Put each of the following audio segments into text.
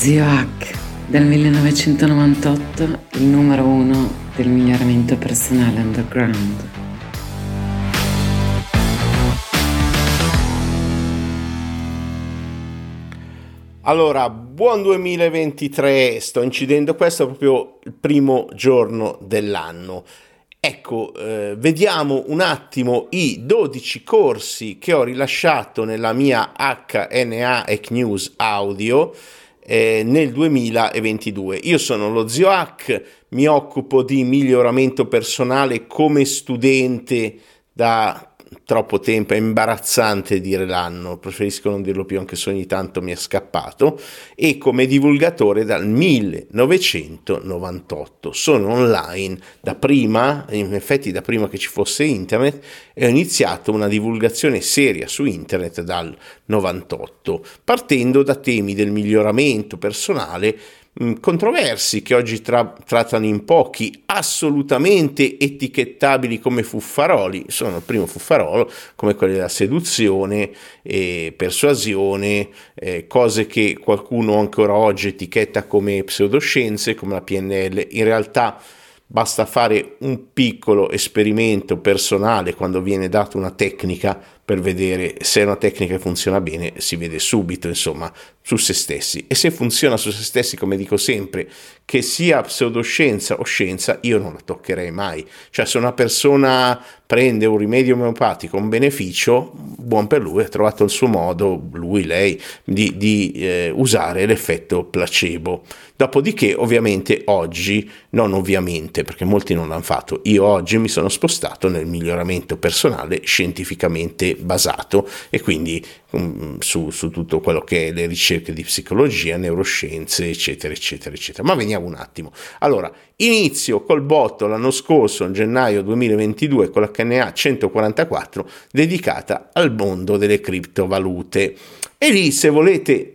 Zio Hack, dal 1998 il numero 1 del miglioramento personale underground. Allora, buon 2023, sto incidendo, questo è proprio il primo giorno dell'anno. Ecco, vediamo un attimo i 12 corsi che ho rilasciato nella mia HNA Hack News Audio nel 2022. Io sono lo Zio Hack, mi occupo di miglioramento personale come studente da troppo tempo, è imbarazzante dire l'anno, preferisco non dirlo più anche se ogni tanto mi è scappato, e come divulgatore dal 1998. Sono online da prima, in effetti da prima che ci fosse internet, e ho iniziato una divulgazione seria su internet dal 98, partendo da temi del miglioramento personale controversi che oggi trattano in pochi, assolutamente etichettabili come fuffaroli. Sono il primo fuffarolo, come quelli della seduzione, persuasione, cose che qualcuno ancora oggi etichetta come pseudoscienze, come la PNL. In realtà basta fare un piccolo esperimento personale quando viene data una tecnica per vedere se è una tecnica che funziona bene, si vede subito, insomma, su se stessi. E se funziona su se stessi, come dico sempre, che sia pseudoscienza o scienza, io non la toccherei mai. Cioè, se una persona prende un rimedio omeopatico, un beneficio, buon per lui, ha trovato il suo modo, lui, lei, di usare l'effetto placebo. Dopodiché, ovviamente, oggi, non ovviamente, perché molti non l'hanno fatto, io oggi mi sono spostato nel miglioramento personale scientificamente basato, e quindi su tutto quello che è le ricerche di psicologia, neuroscienze, eccetera, eccetera, eccetera. Ma veniamo un attimo. Allora, inizio col botto l'anno scorso, in gennaio 2022, con la HNA 144 dedicata al mondo delle criptovalute. E lì, se volete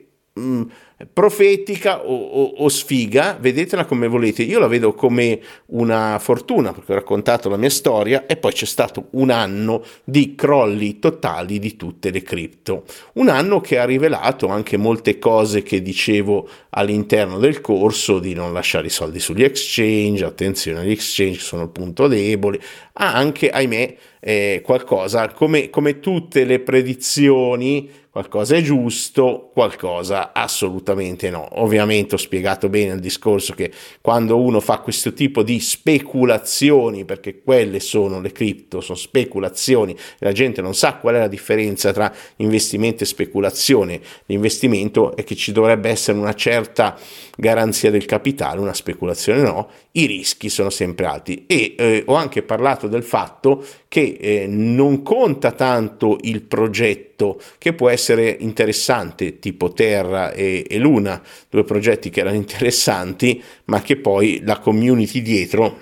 profetica o sfiga, vedetela come volete. Io la vedo come una fortuna, perché ho raccontato la mia storia e poi c'è stato un anno di crolli totali di tutte le cripto, un anno che ha rivelato anche molte cose che dicevo all'interno del corso, di non lasciare i soldi sugli exchange, attenzione agli exchange, sono il punto debole, anche, ahimè, qualcosa come tutte le predizioni, qualcosa è giusto, qualcosa assolutamente no. Ovviamente ho spiegato bene il discorso che quando uno fa questo tipo di speculazioni, perché quelle sono le cripto, sono speculazioni, la gente non sa qual è la differenza tra investimento e speculazione. L'investimento è che ci dovrebbe essere una certa garanzia del capitale, una speculazione no, i rischi sono sempre alti. E ho anche parlato del fatto che non conta tanto il progetto, che può essere interessante, tipo Terra e Luna, due progetti che erano interessanti, ma che poi la community dietro,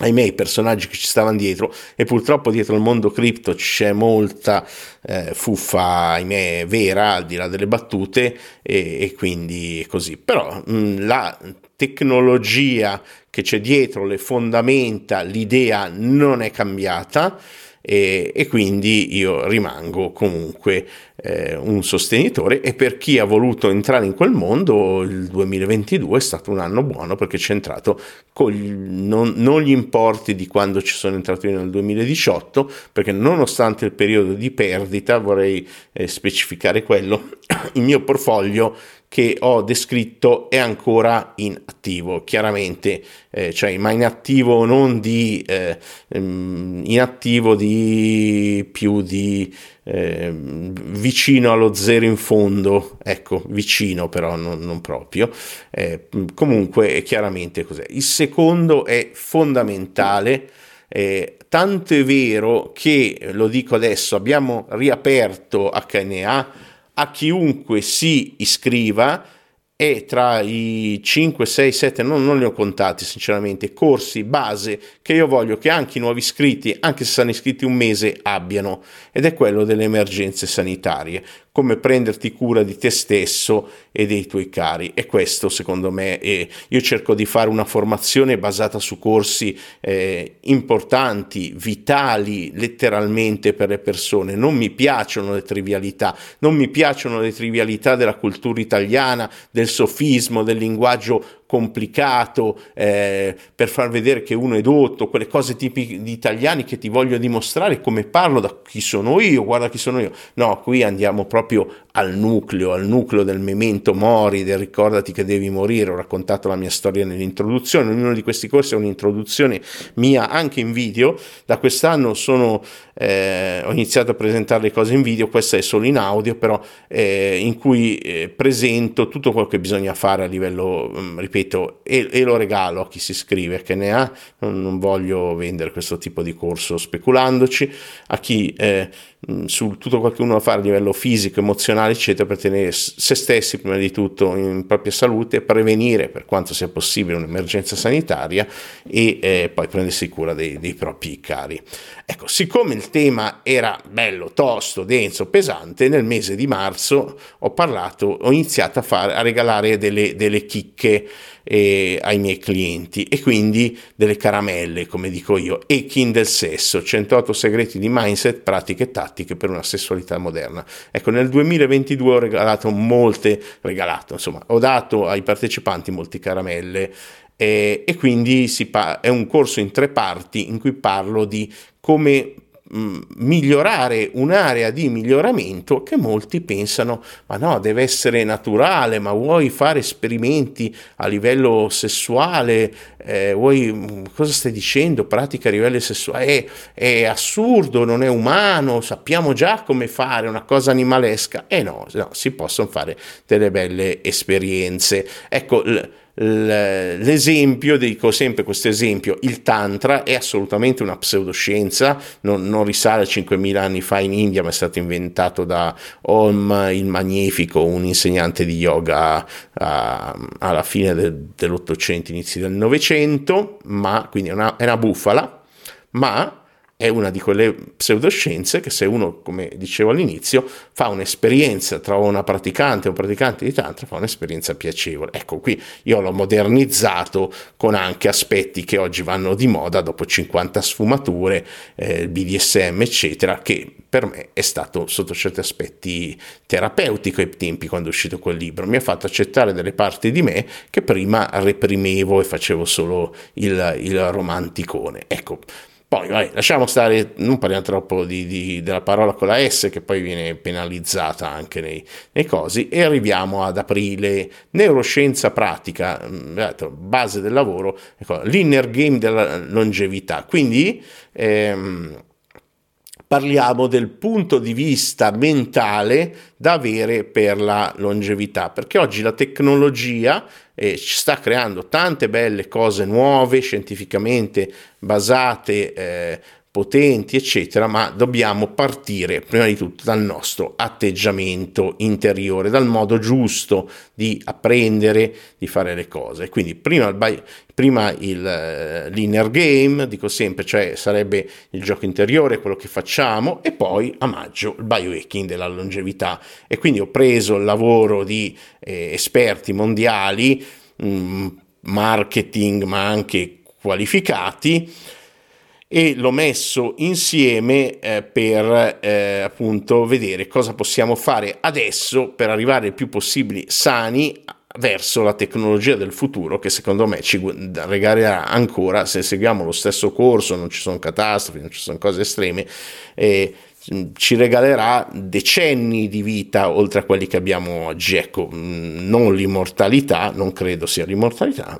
ahimè, i personaggi che ci stavano dietro, e purtroppo dietro il mondo cripto c'è molta fuffa, ahimè, vera, al di là delle battute, e quindi è così. Però la tecnologia che c'è dietro, le fondamenta, l'idea non è cambiata, e quindi io rimango comunque un sostenitore. E per chi ha voluto entrare in quel mondo, il 2022 è stato un anno buono, perché c'è entrato non gli importi di quando ci sono entrato io nel 2018, perché nonostante il periodo di perdita, vorrei specificare quello, il mio portfolio che ho descritto è ancora in attivo, chiaramente, cioè, ma inattivo non di inattivo di più di vicino allo zero in fondo, ecco, vicino però non proprio, comunque è chiaramente cos'è. Il secondo è fondamentale, tanto è vero che, lo dico adesso, abbiamo riaperto HNA a chiunque si iscriva, e tra i 5, 6, 7, non li ho contati sinceramente, corsi base che io voglio che anche i nuovi iscritti, anche se sono iscritti un mese, abbiano, ed è quello delle emergenze sanitarie, come prenderti cura di te stesso e dei tuoi cari. E questo, secondo me, io cerco di fare una formazione basata su corsi importanti, vitali, letteralmente, per le persone. Non mi piacciono le trivialità della cultura italiana, del del sofismo, del linguaggio complicato, per far vedere che uno è dotto, quelle cose tipiche di italiani che ti voglio dimostrare come parlo, da chi sono io, guarda chi sono io. No, qui andiamo proprio al nucleo del memento mori, del ricordati che devi morire. Ho raccontato la mia storia nell'introduzione, ognuno di questi corsi è un'introduzione mia anche in video. Da quest'anno ho iniziato a presentare le cose in video, questa è solo in audio, però in cui presento tutto quello che bisogna fare a livello, ripeto, e lo regalo a chi si iscrive, che ne ha. Non voglio vendere questo tipo di corso speculandoci, a chi su tutto quello che uno fa a livello fisico, emozionale, eccetera, per tenere se stessi prima di tutto in propria salute, prevenire per quanto sia possibile un'emergenza sanitaria e poi prendersi cura dei propri cari. Ecco, siccome il tema era bello, tosto, denso, pesante, nel mese di marzo ho iniziato a regalare delle chicche ai miei clienti, e quindi delle caramelle, come dico io, Hacking del sesso, 108 segreti di mindset, pratiche e tattiche per una sessualità moderna. Ecco, nel 2022 ho ho dato ai partecipanti molte caramelle, e quindi è un corso in 3 parti in cui parlo di come migliorare un'area di miglioramento che molti pensano, ma no, deve essere naturale, ma vuoi fare esperimenti a livello sessuale, cosa stai dicendo, pratica a livello sessuale, è assurdo, non è umano, sappiamo già come fare una cosa animalesca. No, si possono fare delle belle esperienze. Ecco, l'esempio, dico sempre questo esempio, il tantra è assolutamente una pseudoscienza, non risale a 5.000 anni fa in India, ma è stato inventato da Om il Magnifico, un insegnante di yoga alla fine dell'Ottocento, inizi del Novecento, ma quindi è una bufala, ma è una di quelle pseudoscienze che, se uno, come dicevo all'inizio, fa un'esperienza, trova una praticante o un praticante di tantra, fa un'esperienza piacevole. Ecco, qui io l'ho modernizzato con anche aspetti che oggi vanno di moda dopo 50 sfumature, BDSM eccetera, che per me è stato sotto certi aspetti terapeutico ai tempi, quando è uscito quel libro. Mi ha fatto accettare delle parti di me che prima reprimevo e facevo solo il romanticone. Ecco. Poi lasciamo stare, non parliamo troppo della parola con la S, che poi viene penalizzata anche nei cosi, e arriviamo ad aprile. Neuroscienza pratica, base del lavoro, ecco, l'inner game della longevità. Quindi parliamo del punto di vista mentale da avere per la longevità, perché oggi la tecnologia sta creando tante belle cose nuove, scientificamente basate, potenti eccetera, ma dobbiamo partire prima di tutto dal nostro atteggiamento interiore, dal modo giusto di apprendere, di fare le cose. Quindi prima l'inner game, dico sempre, cioè sarebbe il gioco interiore, quello che facciamo, e poi a maggio il biohacking della longevità. E quindi ho preso il lavoro di esperti mondiali, marketing, ma anche qualificati, e l'ho messo insieme per appunto vedere cosa possiamo fare adesso per arrivare il più possibile sani verso la tecnologia del futuro, che secondo me ci regalerà ancora, se seguiamo lo stesso corso, non ci sono catastrofi, non ci sono cose estreme, ci regalerà decenni di vita oltre a quelli che abbiamo oggi. Ecco, non l'immortalità, non credo sia l'immortalità,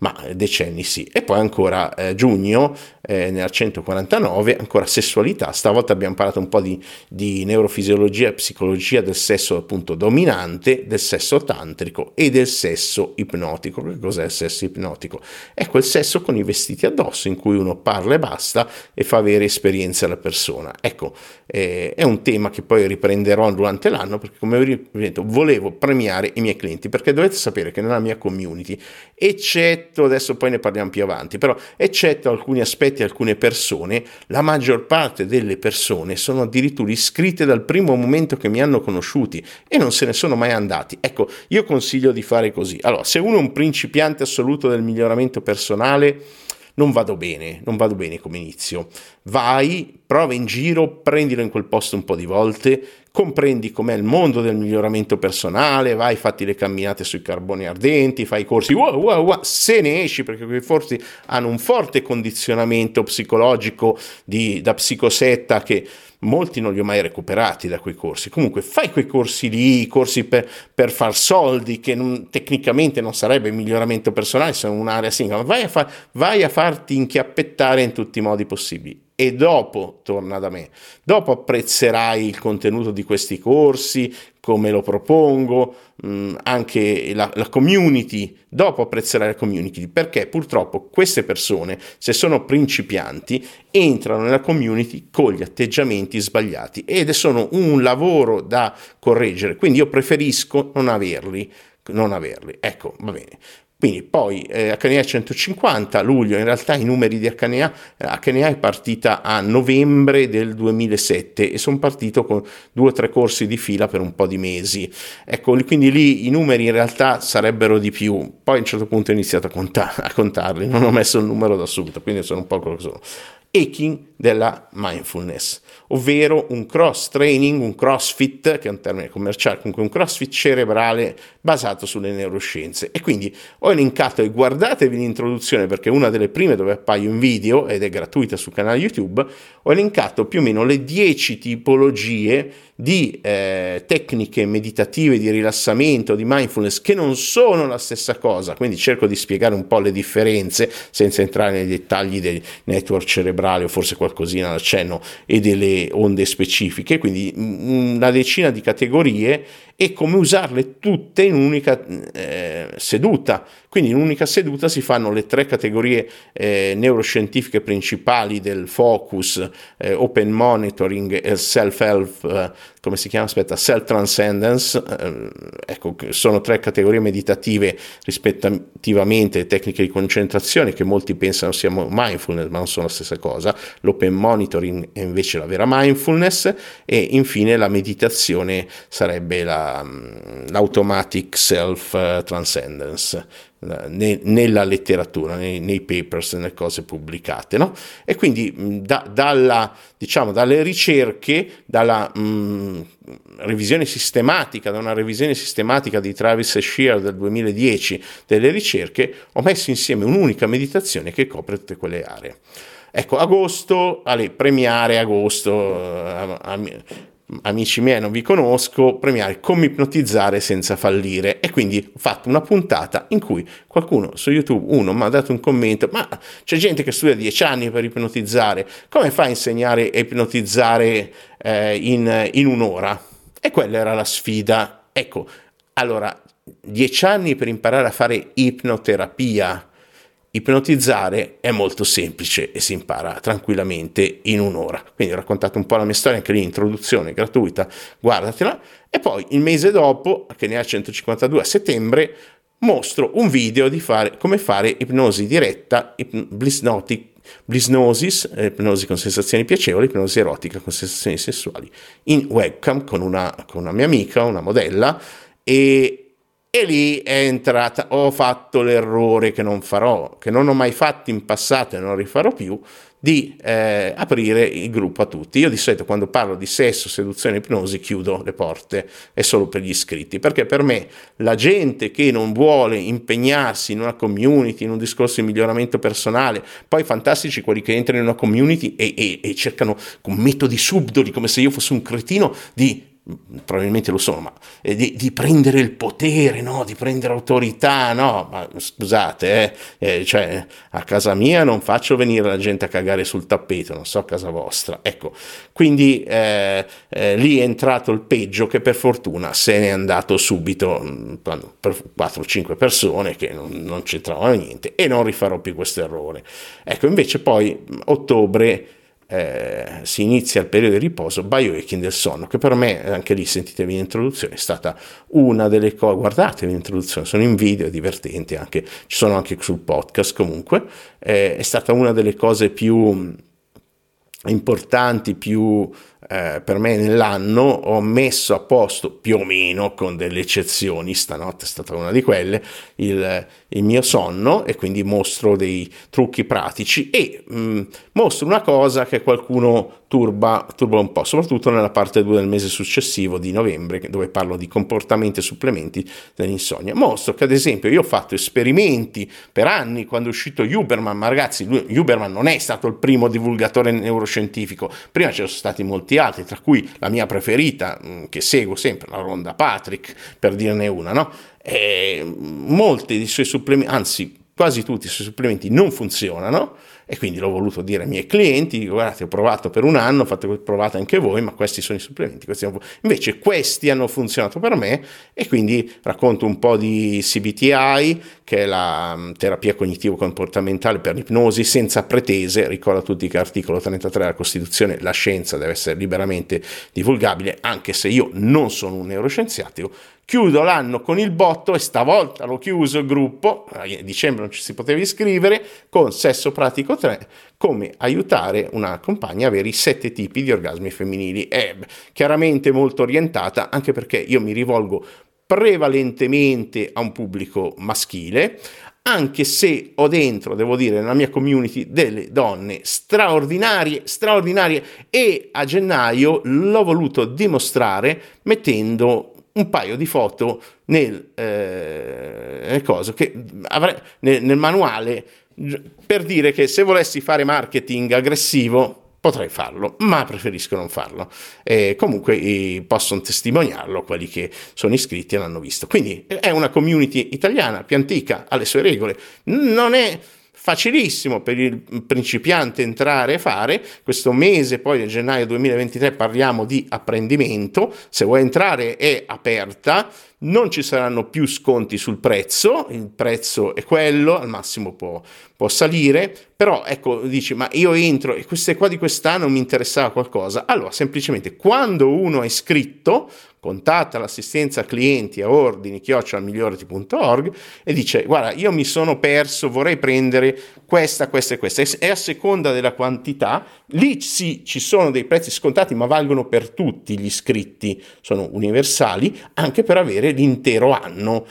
ma decenni sì. E poi ancora giugno, nella 149, ancora sessualità. Stavolta abbiamo parlato un po' di neurofisiologia e psicologia del sesso, appunto, dominante, del sesso tantrico e del sesso ipnotico. Che cos'è il sesso ipnotico? È quel sesso con i vestiti addosso, in cui uno parla e basta e fa avere esperienza alla persona. Ecco, è un tema che poi riprenderò durante l'anno, perché, come vi detto, volevo premiare i miei clienti, perché dovete sapere che nella mia community, eccetto, adesso poi ne parliamo più avanti, però eccetto alcuni aspetti, alcune persone, la maggior parte delle persone sono addirittura iscritte dal primo momento che mi hanno conosciuti e non se ne sono mai andati. Ecco, io consiglio di fare così. Allora, se uno è un principiante assoluto del miglioramento personale, non vado bene come inizio. Vai, prova in giro, prendilo in quel posto un po' di volte, comprendi com'è il mondo del miglioramento personale, vai, fatti le camminate sui carboni ardenti, fai i corsi, se ne esci, perché quei forti hanno un forte condizionamento psicologico da psicosetta che molti non li ho mai recuperati da quei corsi. Comunque fai quei corsi lì, i corsi per far soldi, che tecnicamente non sarebbe miglioramento personale, sono un'area singola, ma vai a farti inchiappettare in tutti i modi possibili. E dopo torna da me, dopo apprezzerai il contenuto di questi corsi, come lo propongo, anche la community, dopo apprezzerai la community, perché purtroppo queste persone, se sono principianti, entrano nella community con gli atteggiamenti sbagliati ed sono un lavoro da correggere, quindi io preferisco non averli, ecco, va bene. Quindi poi HNA 150 luglio, in realtà i numeri di HNA è partita a novembre del 2007 e sono partito con 2 o 3 corsi di fila per un po' di mesi, ecco, quindi lì i numeri in realtà sarebbero di più, poi a un certo punto ho iniziato a contarli, non ho messo il numero da subito, quindi sono un po' quello che sono. Hacking della mindfulness, ovvero un cross training, un crossfit, che è un termine commerciale, comunque un crossfit cerebrale basato sulle neuroscienze. E quindi ho elencato, e guardatevi l'introduzione perché è una delle prime dove appaio in video ed è gratuita sul canale YouTube, ho elencato più o meno le 10 tipologie di tecniche meditative, di rilassamento, di mindfulness, che non sono la stessa cosa, quindi cerco di spiegare un po' le differenze senza entrare nei dettagli del network cerebrale, o forse qualcosina l'accenno, e delle onde specifiche, quindi una decina di categorie e come usarle tutte in un'unica seduta. Quindi in un'unica seduta si fanno le 3 categorie neuroscientifiche principali del focus, open monitoring, self-help, come si chiama? Aspetta, self-transcendence, ecco, sono 3 categorie meditative rispettivamente, tecniche di concentrazione che molti pensano siano mindfulness, ma non sono la stessa cosa. L'open monitoring è invece la vera mindfulness e infine la meditazione sarebbe l'automatic self-transcendence nella letteratura, nei papers, nelle cose pubblicate, no? E quindi dalle ricerche, dalla revisione sistematica, da una revisione sistematica di Travis Shear del 2010 delle ricerche, ho messo insieme un'unica meditazione che copre tutte quelle aree. Ecco, agosto, premiare agosto, amici miei, non vi conosco, premiare come ipnotizzare senza fallire, e quindi ho fatto una puntata in cui qualcuno su YouTube, uno mi ha dato un commento: ma c'è gente che studia 10 anni per ipnotizzare, come fa a insegnare a ipnotizzare in un'ora? E quella era la sfida, ecco. Allora, 10 anni per imparare a fare ipnoterapia, ipnotizzare è molto semplice e si impara tranquillamente in un'ora. Quindi ho raccontato un po' la mia storia, anche lì introduzione gratuita, guardatela. E poi il mese dopo, che ne ha 152 a settembre, mostro un video di come fare ipnosi diretta, blissnosis, ipnosi con sensazioni piacevoli, ipnosi erotica con sensazioni sessuali, in webcam con una mia amica, una modella, e lì è entrata, ho fatto l'errore che non farò, che non ho mai fatto in passato e non rifarò più, di aprire il gruppo a tutti. Io di solito quando parlo di sesso, seduzione, ipnosi chiudo le porte, è solo per gli iscritti, perché per me la gente che non vuole impegnarsi in una community, in un discorso di miglioramento personale, poi fantastici quelli che entrano in una community e cercano con metodi subdoli, come se io fossi un cretino, di... probabilmente lo sono, ma di prendere il potere, no? Di prendere autorità, no? Ma scusate, cioè, a casa mia non faccio venire la gente a cagare sul tappeto, non so a casa vostra, ecco. Quindi lì è entrato il peggio, che per fortuna se n'è andato subito, per 4 o 5 persone che non c'entravano niente, e non rifarò più questo errore, ecco. Invece poi ottobre si inizia il periodo di riposo, biohacking del sonno, che per me, anche lì sentitevi l'introduzione, è stata una delle cose, guardatevi l'introduzione, sono in video, è divertente, anche, ci sono anche sul podcast, comunque è stata una delle cose più importanti, più per me nell'anno ho messo a posto, più o meno con delle eccezioni, stanotte è stata una di quelle, il mio sonno, e quindi mostro dei trucchi pratici e mostro una cosa che qualcuno turba un po', soprattutto nella parte 2 del mese successivo di novembre, dove parlo di comportamenti e supplementi dell'insonnia. Mostro che ad esempio io ho fatto esperimenti per anni quando è uscito Huberman, ma ragazzi, Huberman non è stato il primo divulgatore neuroscientifico, prima c'erano stati molti altri, tra cui la mia preferita, che seguo sempre, la ronda Patrick, per dirne una, no? E molti dei suoi supplementi, anzi quasi tutti i suoi supplementi non funzionano, e quindi l'ho voluto dire ai miei clienti, dico, guardate, ho provato per un anno, provate anche voi, ma questi sono i supplementi, invece questi hanno funzionato per me, e quindi racconto un po' di CBTI, che è la terapia cognitivo-comportamentale per l'ipnosi senza pretese. Ricordo a tutti che l'articolo 33 della Costituzione, la scienza deve essere liberamente divulgabile, anche se io non sono un neuroscienziato. Chiudo l'anno con il botto, e stavolta l'ho chiuso il gruppo, a dicembre non ci si poteva iscrivere, con Sesso Pratico 3, come aiutare una compagna a avere i 7 tipi di orgasmi femminili. È chiaramente molto orientata, anche perché io mi rivolgo prevalentemente a un pubblico maschile, anche se ho dentro, devo dire, nella mia community delle donne straordinarie, e a gennaio l'ho voluto dimostrare mettendo un paio di foto nel manuale, per dire che se volessi fare marketing aggressivo potrei farlo, ma preferisco non farlo. Comunque possono testimoniarlo quelli che sono iscritti e l'hanno visto. Quindi è una community italiana, più antica, ha le sue regole. Non è facilissimo per il principiante entrare e fare. Questo mese, poi nel gennaio 2023, parliamo di apprendimento. Se vuoi entrare è aperta, non ci saranno più sconti sul prezzo, il prezzo è quello, al massimo può salire, però ecco, dici, ma io entro e queste qua di quest'anno mi interessava qualcosa. Allora, semplicemente, quando uno è iscritto, contatta l'assistenza clienti a ordini@migliorati.org e dice, guarda, io mi sono perso, vorrei prendere questa e questa, e a seconda della quantità, lì sì, ci sono dei prezzi scontati, ma valgono per tutti gli iscritti, sono universali, anche per avere l'intero anno,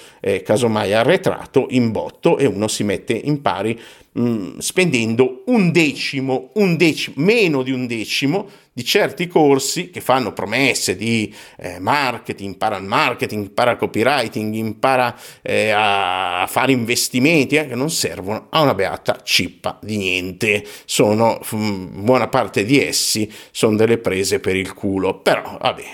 casomai arretrato, in botto, e uno si mette in pari spendendo meno di un decimo di certi corsi che fanno promesse di marketing, impara copywriting, impara a fare investimenti, che non servono a una beata cippa di niente. Sono buona parte di essi sono delle prese per il culo, però vabbè,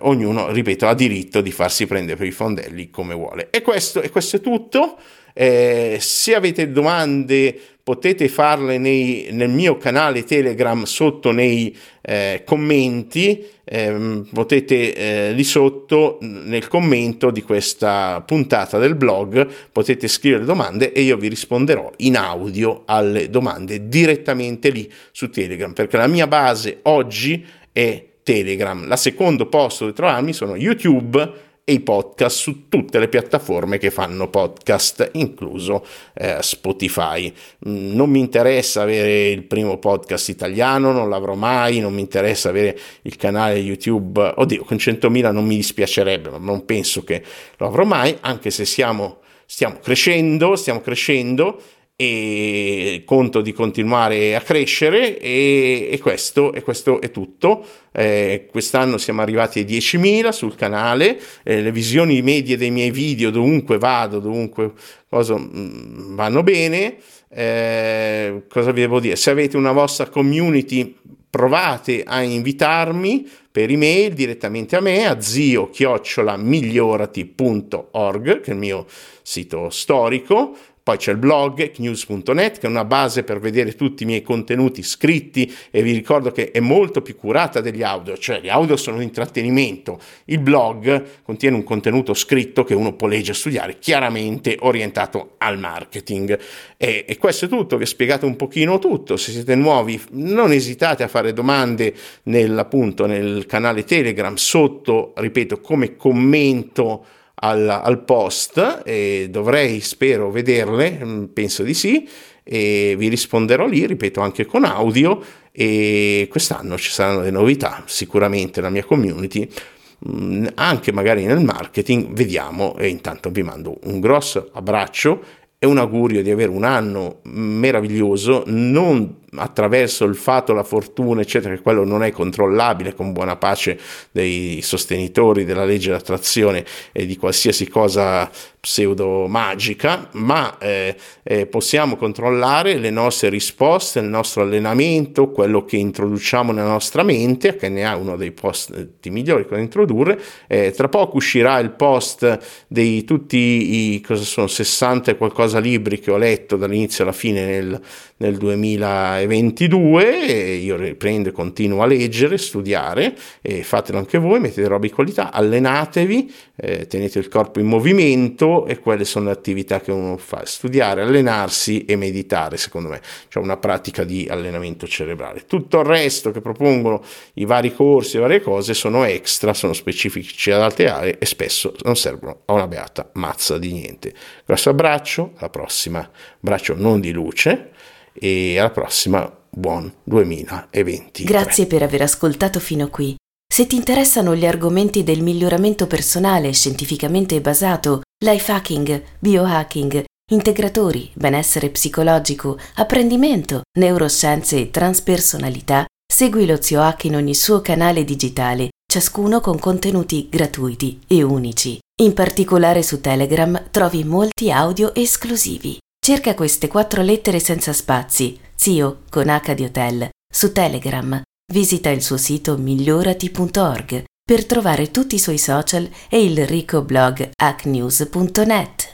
ognuno, ripeto, ha diritto di farsi prendere per i fondelli come vuole. E questo è tutto. Se avete domande potete farle nel mio canale Telegram, sotto nei commenti, potete lì sotto nel commento di questa puntata del blog potete scrivere domande e io vi risponderò in audio alle domande direttamente lì su Telegram, perché la mia base oggi è Telegram. La secondo posto dove trovarmi sono YouTube e i podcast su tutte le piattaforme che fanno podcast, incluso Spotify. Non mi interessa avere il primo podcast italiano, non l'avrò mai, non mi interessa avere il canale YouTube, oddio, con 100.000 non mi dispiacerebbe, ma non penso che lo avrò mai, anche se stiamo crescendo e conto di continuare a crescere, e questo è tutto. Quest'anno siamo arrivati ai 10.000 sul canale, le visioni medie dei miei video dovunque vado vanno bene. Cosa vi devo dire? Se avete una vostra community, provate a invitarmi per email direttamente a me, a zio@migliorati.org, che è il mio sito storico. Poi c'è il blog hacknews.net, che è una base per vedere tutti i miei contenuti scritti, e vi ricordo che è molto più curata degli audio, cioè gli audio sono un intrattenimento, il blog contiene un contenuto scritto che uno può leggere e studiare, chiaramente orientato al marketing. E questo è tutto, vi ho spiegato un pochino tutto. Se siete nuovi non esitate a fare domande nel canale Telegram, sotto, ripeto, come commento al post, e dovrei, spero, vederle, penso di sì, e vi risponderò lì, ripeto, anche con audio. e quest'anno ci saranno le novità, sicuramente la mia community, anche magari nel marketing, vediamo. E intanto vi mando un grosso abbraccio e un augurio di avere un anno meraviglioso, non attraverso il fato, la fortuna eccetera, che quello non è controllabile, con buona pace dei sostenitori della legge dell'attrazione e di qualsiasi cosa pseudo magica, ma possiamo controllare le nostre risposte, il nostro allenamento, quello che introduciamo nella nostra mente, che ne ha uno dei post migliori da introdurre. Tra poco uscirà il post dei tutti i 60 e qualcosa libri che ho letto dall'inizio alla fine nel 2022, e io riprendo e continuo a leggere, studiare, e fatelo anche voi, mettete roba di qualità, allenatevi, tenete il corpo in movimento, e quelle sono le attività che uno fa: studiare, allenarsi e meditare. Secondo me c'è una pratica di allenamento cerebrale. Tutto il resto che propongono i vari corsi e varie cose sono extra, sono specifici ad altre aree e spesso non servono a una beata mazza di niente. Grosso abbraccio, alla prossima, abbraccio non di luce, e alla prossima, buon 2023. Grazie per aver ascoltato fino qui. Se ti interessano gli argomenti del miglioramento personale scientificamente basato, life hacking, biohacking, integratori, benessere psicologico, apprendimento, neuroscienze e transpersonalità, segui lo Zio Hack in ogni suo canale digitale, ciascuno con contenuti gratuiti e unici. In particolare su Telegram trovi molti audio esclusivi. Cerca queste 4 lettere senza spazi, Zio con H di Hotel, su Telegram. Visita il suo sito migliorati.org per trovare tutti i suoi social e il ricco blog hacknews.net.